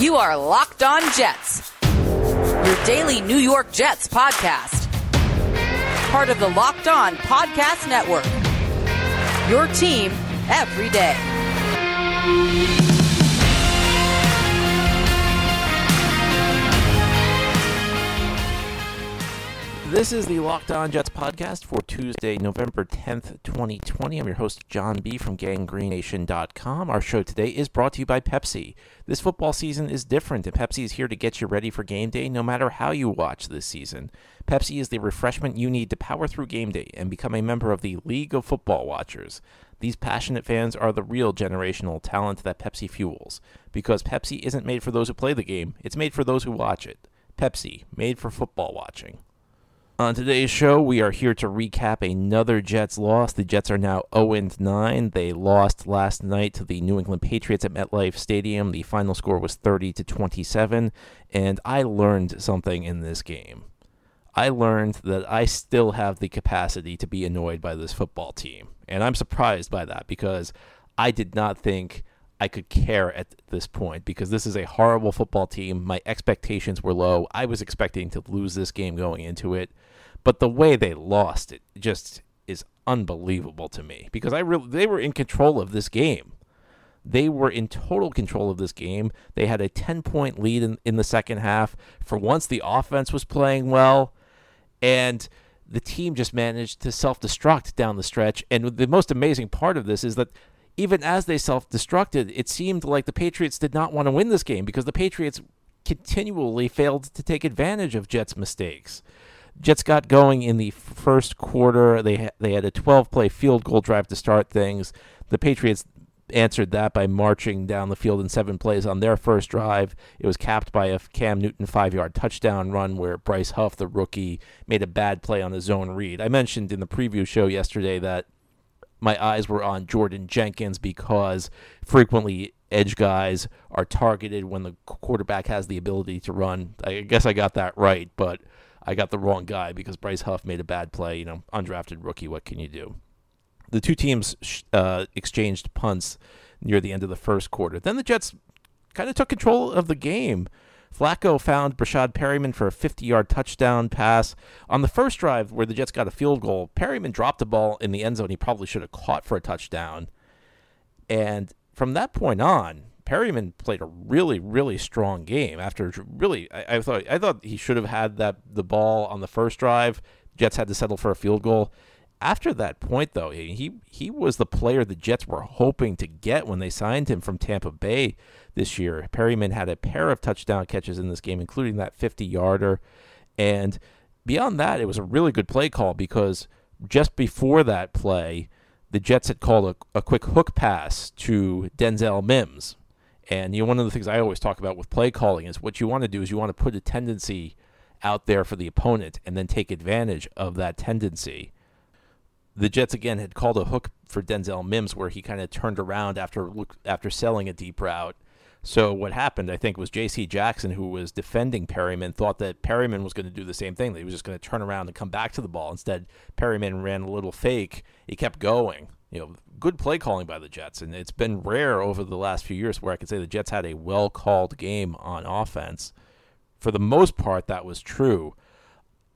You are Locked On Jets, your daily New York Jets podcast. Part of the Locked On Podcast Network, your team every day. This is the Locked On Jets podcast for Tuesday, November 10th, 2020. I'm your host, John B. from Gangreenation.com. Our show today is brought to you by Pepsi. This football season is different, and Pepsi is here to get you ready for game day no matter how you watch this season. Pepsi is the refreshment you need to power through game day and become a member of the League of Football Watchers. These passionate fans are the real generational talent that Pepsi fuels. Because Pepsi isn't made for those who play the game, it's made for those who watch it. Pepsi, made for football watching. On today's show, we are here to recap another Jets loss. The Jets are now 0-9. They lost last night to the New England Patriots at MetLife Stadium. The final score was 30-27, and I learned something in this game. I learned that I still have the capacity to be annoyed by this football team, and I'm surprised by that because I did not think I could care at this point because this is a horrible football team. My expectations were low. I was expecting to lose this game going into it. But the way they lost it just is unbelievable to me because they were in control of this game. They were in total control of this game. They had a 10-point lead in the second half. For once, the offense was playing well, and the team just managed to self-destruct down the stretch. And the most amazing part of this is that even as they self-destructed, it seemed like the Patriots did not want to win this game because the Patriots continually failed to take advantage of Jets' mistakes. Jets got going in the first quarter. They had a 12-play field goal drive to start things. The Patriots answered that by marching down the field in 7 plays on their first drive. It was capped by a Cam Newton 5-yard touchdown run where Bryce Huff, the rookie, made a bad play on his own read. I mentioned in the preview show yesterday that my eyes were on Jordan Jenkins because frequently edge guys are targeted when the quarterback has the ability to run. I guess I got that right, but I got the wrong guy because Bryce Huff made a bad play. You know, undrafted rookie, what can you do? The two teams exchanged punts near the end of the first quarter. Then the Jets kind of took control of the game. Flacco found Breshad Perriman for a 50-yard touchdown pass. On the first drive where the Jets got a field goal, Perriman dropped the ball in the end zone he probably should have caught for a touchdown. And from that point on, Perriman played a really, really strong game. After really, I thought he should have had the ball on the first drive. Jets had to settle for a field goal. After that point, though, he was the player the Jets were hoping to get when they signed him from Tampa Bay this year. Perriman had a pair of touchdown catches in this game, including that 50-yarder. And beyond that, it was a really good play call because just before that play, the Jets had called a quick hook pass to Denzel Mims. And you know, one of the things I always talk about with play calling is what you want to do is you want to put a tendency out there for the opponent and then take advantage of that tendency. The Jets, again, had called a hook for Denzel Mims where he kind of turned around after selling a deep route. So what happened, I think, was J.C. Jackson, who was defending Perriman, thought that Perriman was going to do the same thing. That he was just going to turn around and come back to the ball. Instead, Perriman ran a little fake. He kept going. You know, good play calling by the Jets, and it's been rare over the last few years where I could say the Jets had a well-called game on offense. For the most part, that was true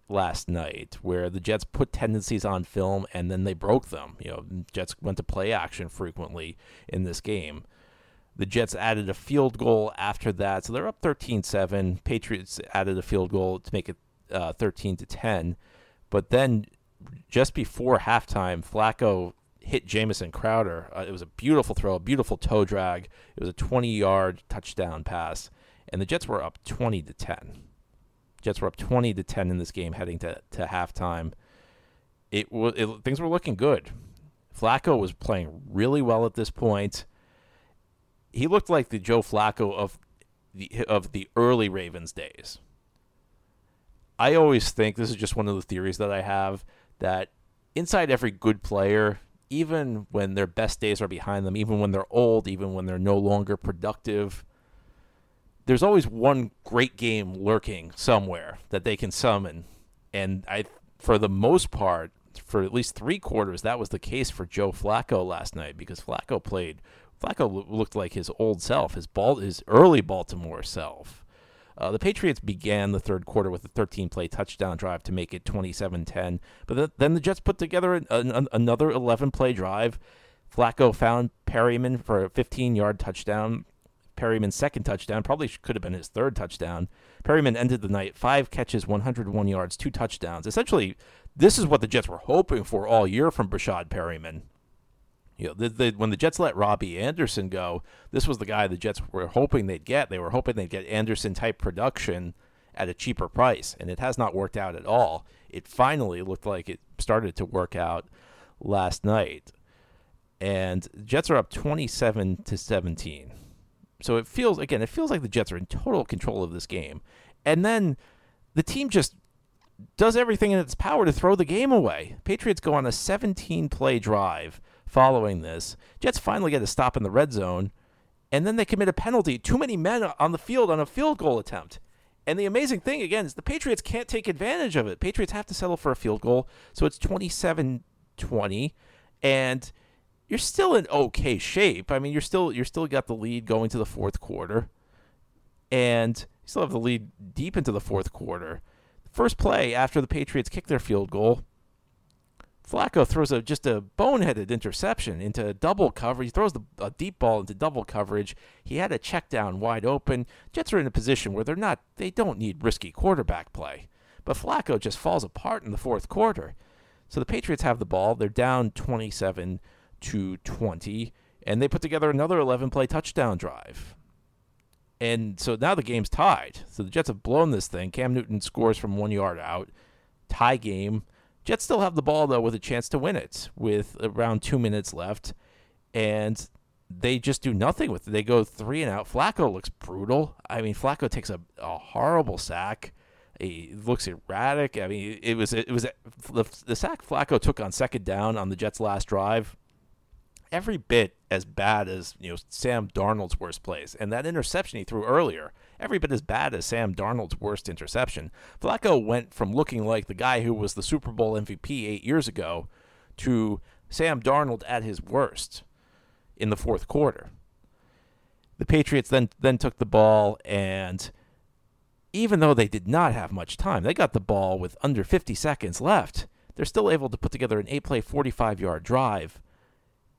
last night, where the Jets put tendencies on film and then they broke them. You know, Jets went to play action frequently in this game. The Jets added a field goal after that, so they're up 13-7. Patriots added a field goal to make it 13-10. But then just before halftime, Flacco hit Jameson Crowder. It was a beautiful throw, a beautiful toe drag. It was a 20-yard touchdown pass, and the Jets were up 20-10. Jets were up 20-10 in this game heading to halftime. Things were looking good. Flacco was playing really well at this point. He looked like the Joe Flacco of the early Ravens days. I always think, this is just one of the theories that I have, that inside every good player, even when their best days are behind them, even when they're old, even when they're no longer productive, there's always one great game lurking somewhere that they can summon. And I, for the most part, for at least 3 quarters, that was the case for Joe Flacco last night because Flacco played Flacco looked like his old self, his early Baltimore self. The Patriots began the third quarter with a 13-play touchdown drive to make it 27-10. But then the Jets put together another 11-play drive. Flacco found Perriman for a 15-yard touchdown. Perryman's second touchdown probably could have been his third touchdown. Perriman ended the night 5 catches, 101 yards, 2 touchdowns. Essentially, this is what the Jets were hoping for all year from Breshad Perriman. You know, when the Jets let Robbie Anderson go, this was the guy the Jets were hoping they'd get. They were hoping they'd get Anderson-type production at a cheaper price, and it has not worked out at all. It finally looked like it started to work out last night. And Jets are up 27-17. So it feels like the Jets are in total control of this game. And then the team just does everything in its power to throw the game away. Patriots go on a 17-play drive following this. Jets finally get a stop in the red zone, and then they commit a penalty. Too many men on the field on a field goal attempt. And the amazing thing, again, is the Patriots can't take advantage of it. Patriots have to settle for a field goal, so it's 27-20, and you're still in okay shape. I mean, you're still got the lead going to the fourth quarter, and you still have the lead deep into the fourth quarter. The first play after the Patriots kick their field goal, Flacco throws just a boneheaded interception into double coverage. He throws a deep ball into double coverage. He had a check down wide open. Jets are in a position where they don't need risky quarterback play. But Flacco just falls apart in the fourth quarter. So the Patriots have the ball. They're down 27-20, and they put together another 11-play touchdown drive. And so now the game's tied. So the Jets have blown this thing. Cam Newton scores from 1 yard out. Tie game. Jets still have the ball, though, with a chance to win it with around 2 minutes left, and they just do nothing with it. They go three and out. Flacco looks brutal. I mean, Flacco takes a horrible sack. He looks erratic. I mean, it was the sack Flacco took on second down on the Jets' last drive, every bit as bad as, you know, Sam Darnold's worst plays. And that interception he threw earlier, every bit as bad as Sam Darnold's worst interception. Flacco went from looking like the guy who was the Super Bowl MVP 8 years ago to Sam Darnold at his worst in the fourth quarter. The Patriots then took the ball, and even though they did not have much time, they got the ball with under 50 seconds left. They're still able to put together an 8-play, 45-yard drive.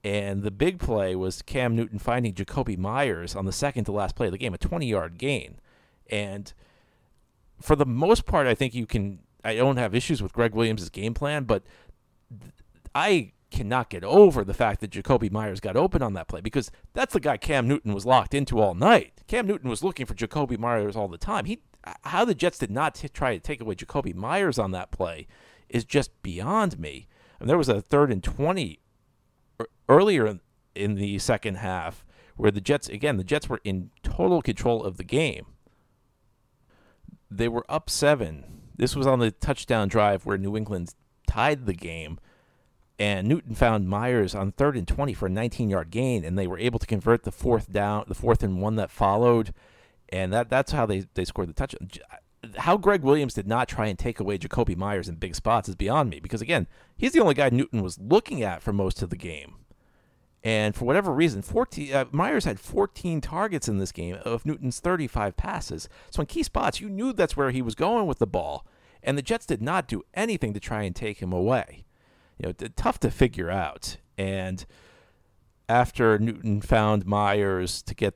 And the big play was Cam Newton finding Jakobi Meyers on the second-to-last play of the game, a 20-yard gain. And for the most part, I think I don't have issues with Greg Williams' game plan, but I cannot get over the fact that Jakobi Meyers got open on that play, because that's the guy Cam Newton was locked into all night. Cam Newton was looking for Jakobi Meyers all the time. How the Jets did not try to take away Jakobi Meyers on that play is just beyond me. And there was a 3rd and 20 earlier in the second half where the Jets were in total control of the game. They were up 7. This was on the touchdown drive where New England tied the game, and Newton found Meyers on 3rd and 20 for a 19-yard gain, and they were able to convert the 4th and 1 that followed, and that's how they scored the touchdown. How Greg Williams did not try and take away Jakobi Meyers in big spots is beyond me, because, again, he's the only guy Newton was looking at for most of the game. And for whatever reason, Meyers had 14 targets in this game of Newton's 35 passes. So in key spots, you knew that's where he was going with the ball, and the Jets did not do anything to try and take him away. You know, tough to figure out. And after Newton found Meyers to get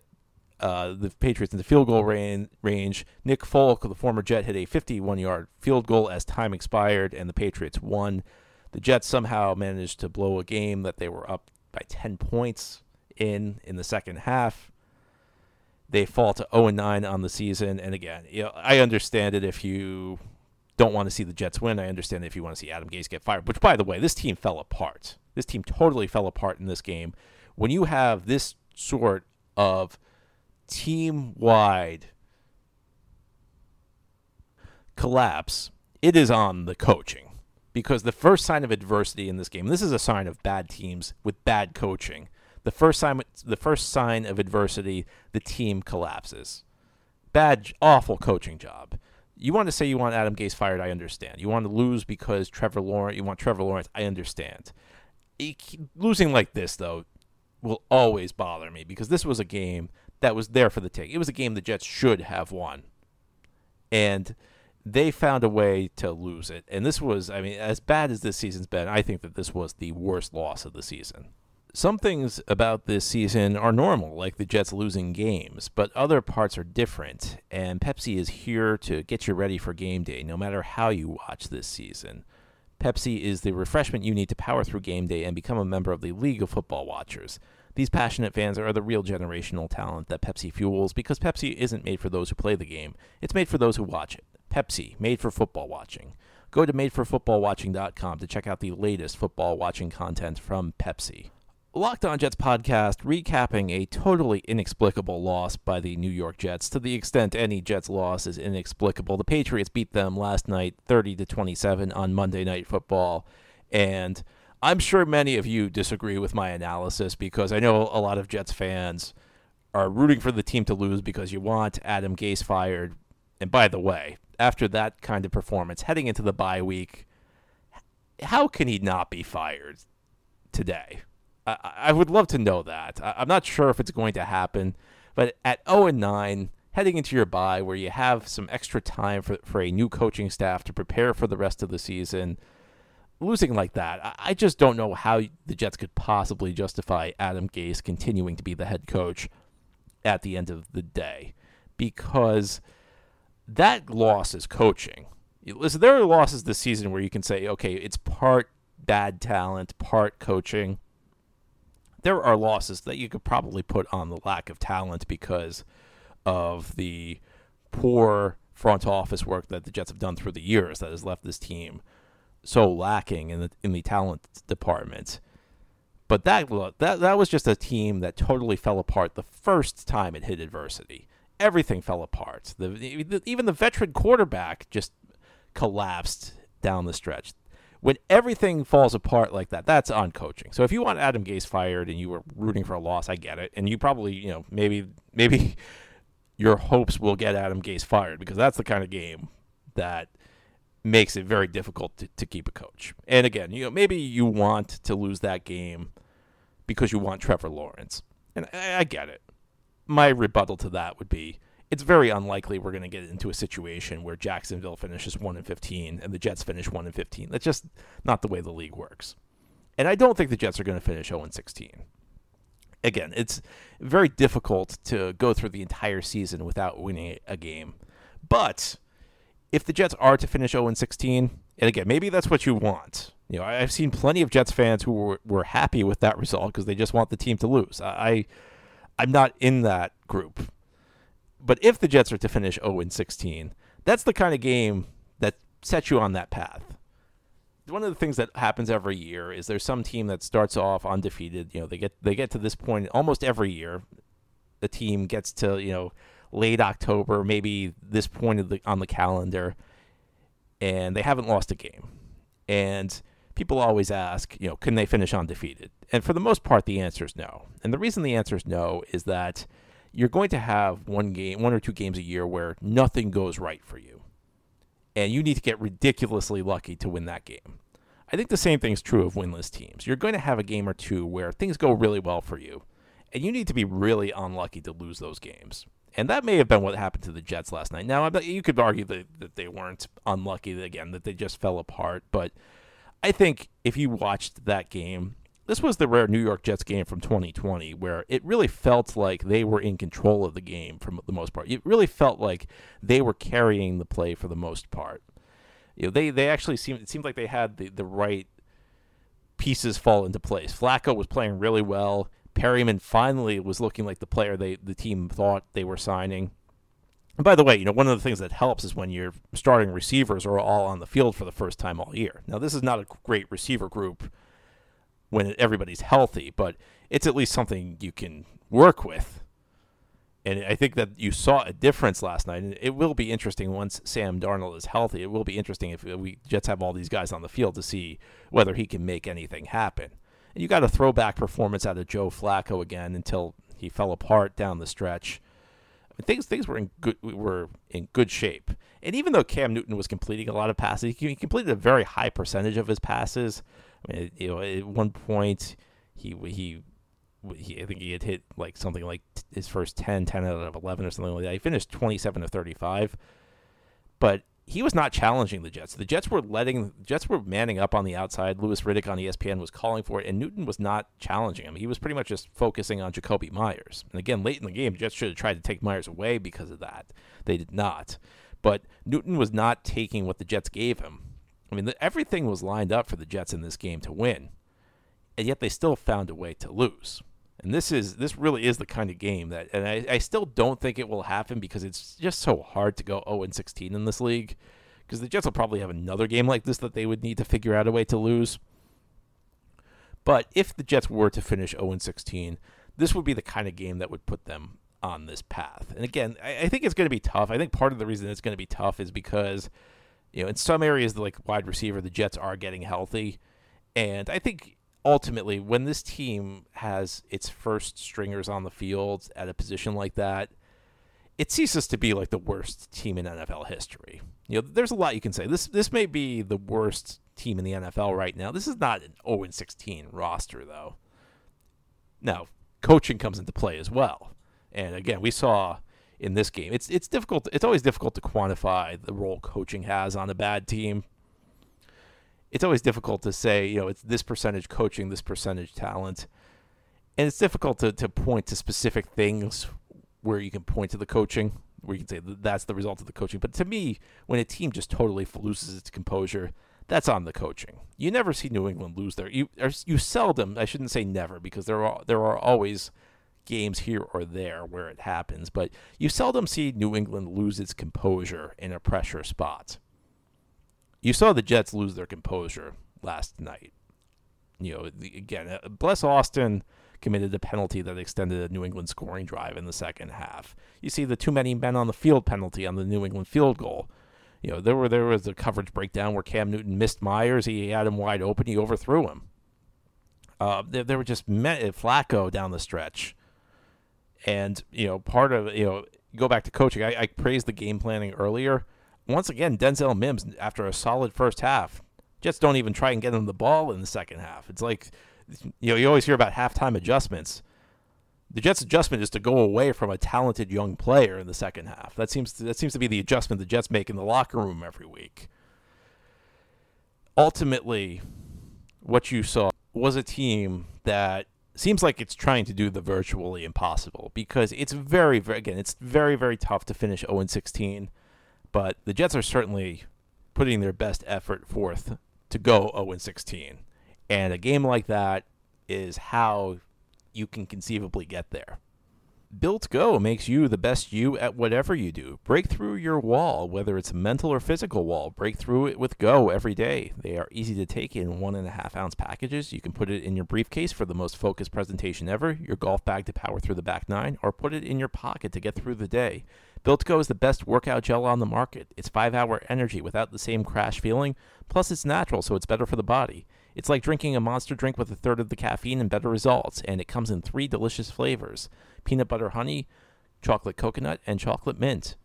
the Patriots in the field goal range, Nick Folk, the former Jet, hit a 51-yard field goal as time expired, and the Patriots won. The Jets somehow managed to blow a game that they were up by 10 points in the second half. They fall to 0-9 on the season, and again, you know, I understand it if you don't want to see the Jets win. I understand it if you want to see Adam Gase get fired, which, by the way, this team fell apart. This team totally fell apart in this game. When you have this sort of team-wide collapse, it is on the coaching, because the first sign of adversity in this game, this is a sign of bad teams with bad coaching. The first sign of adversity, the team collapses. Bad, awful coaching job. You want to say you want Adam Gase fired, I understand. You want to lose because you want Trevor Lawrence, I understand. Losing like this, though, will always bother me, because this was a game that was there for the take. It was a game the Jets should have won, and they found a way to lose it. And this was, I mean, as bad as this season's been, I think that this was the worst loss of the season. Some things about this season are normal, like the Jets losing games, but other parts are different, and Pepsi is here to get you ready for game day, no matter how you watch this season. Pepsi is the refreshment you need to power through game day and become a member of the League of Football Watchers. These passionate fans are the real generational talent that Pepsi fuels, because Pepsi isn't made for those who play the game. It's made for those who watch it. Pepsi, made for football watching. Go to madeforfootballwatching.com to check out the latest football watching content from Pepsi. Locked On Jets podcast recapping a totally inexplicable loss by the New York Jets, to the extent any Jets loss is inexplicable. The Patriots beat them last night 30-27 on Monday Night Football, and I'm sure many of you disagree with my analysis, because I know a lot of Jets fans are rooting for the team to lose because you want Adam Gase fired. And by the way, after that kind of performance heading into the bye week, how can he not be fired today? I would love to know that. I'm not sure if it's going to happen, but at 0-9, heading into your bye where you have some extra time for a new coaching staff to prepare for the rest of the season, losing like that, I just don't know how the Jets could possibly justify Adam Gase continuing to be the head coach at the end of the day, because that loss is coaching. Listen, there are losses this season where you can say, okay, it's part bad talent, part coaching. There are losses that you could probably put on the lack of talent because of the poor front office work that the Jets have done through the years that has left this team so lacking in the talent department. But that was just a team that totally fell apart the first time it hit adversity. Everything fell apart. Even the veteran quarterback just collapsed down the stretch. When everything falls apart like that, that's on coaching. So if you want Adam Gase fired and you were rooting for a loss, I get it. And you probably, maybe your hopes will get Adam Gase fired, because that's the kind of game that makes it very difficult to keep a coach. And again, maybe you want to lose that game because you want Trevor Lawrence. And I get it. My rebuttal to that would be, it's very unlikely we're going to get into a situation where Jacksonville finishes 1-15 and the Jets finish 1-15. That's just not the way the league works. And I don't think the Jets are going to finish 0-16. Again, it's very difficult to go through the entire season without winning a game. But if the Jets are to finish 0-16, and again, maybe that's what you want. I've seen plenty of Jets fans who were happy with that result because they just want the team to lose. I'm not in that group. But if the Jets are to finish 0-16, that's the kind of game that sets you on that path. One of the things that happens every year is there's some team that starts off undefeated. They get to this point almost every year. The team gets to, late October, maybe this point on the calendar, and they haven't lost a game. And people always ask, can they finish undefeated? And for the most part, the answer is no. And the reason the answer is no is that you're going to have one or two games a year where nothing goes right for you. And you need to get ridiculously lucky to win that game. I think the same thing's true of winless teams. You're going to have a game or two where things go really well for you, and you need to be really unlucky to lose those games. And that may have been what happened to the Jets last night. Now, you could argue that they weren't unlucky, again, that they just fell apart. But I think if you watched that game, this was the rare New York Jets game from 2020 where it really felt like they were in control of the game for the most part. It really felt like they were carrying the play for the most part. They actually seemed like they had the right pieces fall into place. Flacco was playing really well. Perriman finally was looking like the player the team thought they were signing. And by the way, one of the things that helps is when your starting receivers are all on the field for the first time all year. Now, this is not a great receiver group when everybody's healthy, but it's at least something you can work with. And I think that you saw a difference last night, and it will be interesting once Sam Darnold is healthy. It will be interesting if we Jets have all these guys on the field to see whether he can make anything happen. And you got a throwback performance out of Joe Flacco again until he fell apart down the stretch. I mean, things were in good shape. And even though Cam Newton was completing a lot of passes, he completed a very high percentage of his passes. I mean, at one point, he I think he had hit like something like his first 10 out of 11 or something like that. He finished 27 of 35, but he was not challenging the Jets. The Jets were manning up on the outside. Louis Riddick on ESPN was calling for it, and Newton was not challenging him. He was pretty much just focusing on Jakobi Meyers. And again, late in the game, Jets should have tried to take Meyers away because of that. They did not. But Newton was not taking what the Jets gave him. I mean, everything was lined up for the Jets in this game to win, and yet they still found a way to lose. And this really is the kind of game that, and I still don't think it will happen because it's just so hard to go 0-16 in this league, because the Jets will probably have another game like this that they would need to figure out a way to lose. But if the Jets were to finish 0-16, this would be the kind of game that would put them on this path. And again, I think it's going to be tough. I think part of the reason it's going to be tough is because, you know, in some areas, like wide receiver, the Jets are getting healthy. And I think ultimately, when this team has its first stringers on the field at a position like that, it ceases to be like the worst team in NFL history. You know, there's a lot you can say. This may be the worst team in the NFL right now. This is not an 0-16 roster, though. Now, coaching comes into play as well. And again, we saw in this game, it's difficult. It's always difficult to quantify the role coaching has on a bad team. It's always difficult to say, you know, it's this percentage coaching, this percentage talent. And it's difficult to point to specific things where you can point to the coaching, where you can say that's the result of the coaching. But to me, when a team just totally loses its composure, that's on the coaching. You never see New England lose there. You seldom, I shouldn't say never, because there are always games here or there where it happens, but you seldom see New England lose its composure in a pressure spot. You saw the Jets lose their composure last night. You know, again, Bless Austin committed a penalty that extended a New England scoring drive in the second half. You see the too many men on the field penalty on the New England field goal. You know, there was a coverage breakdown where Cam Newton missed Meyers. He had him wide open. He overthrew him. There were just Flacco down the stretch. And, you know, part of, you know, go back to coaching. I praised the game planning earlier. Once again, Denzel Mims, after a solid first half, Jets don't even try and get him the ball in the second half. It's like, you know, you always hear about halftime adjustments. The Jets' adjustment is to go away from a talented young player in the second half. That seems to be the adjustment the Jets make in the locker room every week. Ultimately, what you saw was a team that seems like it's trying to do the virtually impossible, because it's very, very tough to finish 0-16. But the Jets are certainly putting their best effort forth to go 0-16. And a game like that is how you can conceivably get there. BuiltGo makes you the best you at whatever you do. Break through your wall, whether it's a mental or physical wall. Break through it with Go every day. They are easy to take in 1.5-ounce packages. You can put it in your briefcase for the most focused presentation ever, your golf bag to power through the back nine, or put it in your pocket to get through the day. BuiltGo is the best workout gel on the market. It's 5-hour energy without the same crash feeling. Plus, it's natural, so it's better for the body. It's like drinking a monster drink with a third of the caffeine and better results, and it comes in 3 delicious flavors: peanut butter honey, chocolate coconut, and chocolate mint.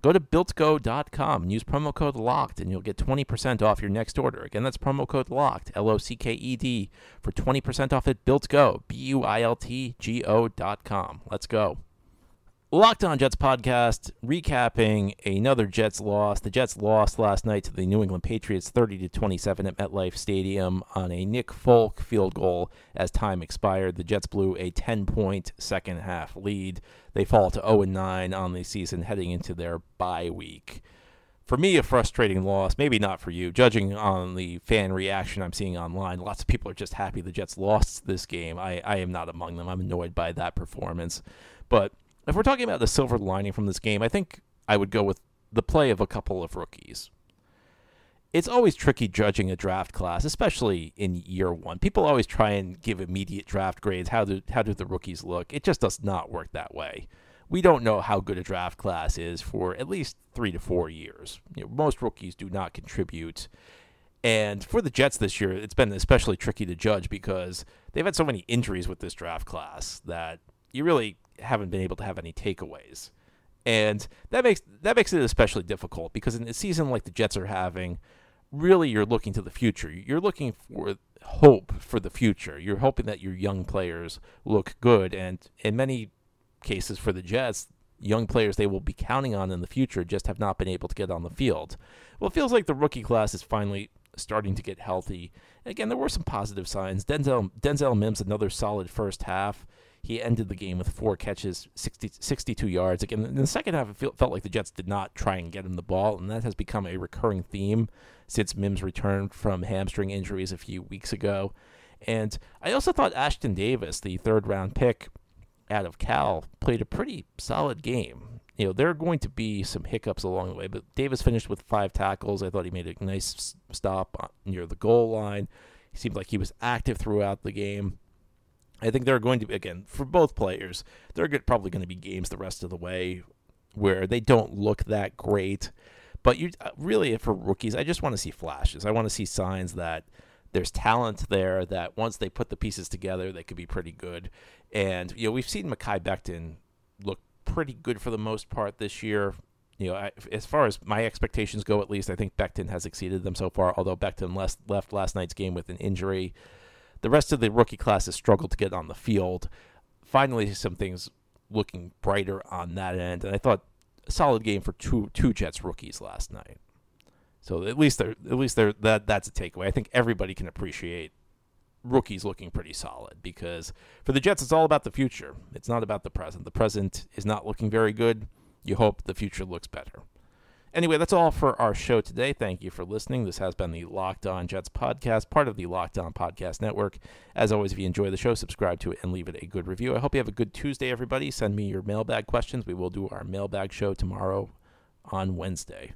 Go to BuiltGo.com and use promo code LOCKED, and you'll get 20% off your next order. Again, that's promo code LOCKED, L-O-C-K-E-D, for 20% off at BuiltGo, BuiltGo.com. Let's go. Locked On Jets podcast, recapping another Jets loss. The Jets lost last night to the New England Patriots 30-27 at MetLife Stadium on a Nick Folk field goal as time expired. The Jets blew a 10-point second half lead. They fall to 0-9 on the season heading into their bye week. For me, a frustrating loss. Maybe not for you. Judging on the fan reaction I'm seeing online, lots of people are just happy the Jets lost this game. I am not among them. I'm annoyed by that performance. But if we're talking about the silver lining from this game, I think I would go with the play of a couple of rookies. It's always tricky judging a draft class, especially in year one. People always try and give immediate draft grades. How do the rookies look? It just does not work that way. We don't know how good a draft class is for at least 3 to 4 years. You know, most rookies do not contribute. And for the Jets this year, it's been especially tricky to judge because they've had so many injuries with this draft class that you really haven't been able to have any takeaways. And that makes it especially difficult because in a season like the Jets are having, really you're looking to the future. You're looking for hope for the future. You're hoping that your young players look good, and in many cases for the Jets, young players they will be counting on in the future just have not been able to get on the field. Well, it feels like the rookie class is finally starting to get healthy. And again, there were some positive signs. Denzel Mims, another solid first half. He ended the game with 4 catches, 62 yards. Again, in the second half, it felt like the Jets did not try and get him the ball, and that has become a recurring theme since Mims returned from hamstring injuries a few weeks ago. And I also thought Ashtyn Davis, the third-round pick out of Cal, played a pretty solid game. You know, there are going to be some hiccups along the way, but Davis finished with 5 tackles. I thought he made a nice stop near the goal line. He seemed like he was active throughout the game. I think there are going to be, again, for both players, there are probably going to be games the rest of the way where they don't look that great. But you really, for rookies, I just want to see flashes. I want to see signs that there's talent there, that once they put the pieces together, they could be pretty good. And, you know, we've seen Mekhi Becton look pretty good for the most part this year. You know, as far as my expectations go, at least, I think Becton has exceeded them so far, although Becton left last night's game with an injury. The rest of the rookie class has struggled to get on the field. Finally, some things looking brighter on that end. And I thought a solid game for two Jets rookies last night. So that's a takeaway. I think everybody can appreciate rookies looking pretty solid, because for the Jets, it's all about the future. It's not about the present. The present is not looking very good. You hope the future looks better. Anyway, that's all for our show today. Thank you for listening. This has been the Locked On Jets podcast, part of the Locked On Podcast Network. As always, if you enjoy the show, subscribe to it and leave it a good review. I hope you have a good Tuesday, everybody. Send me your mailbag questions. We will do our mailbag show tomorrow on Wednesday.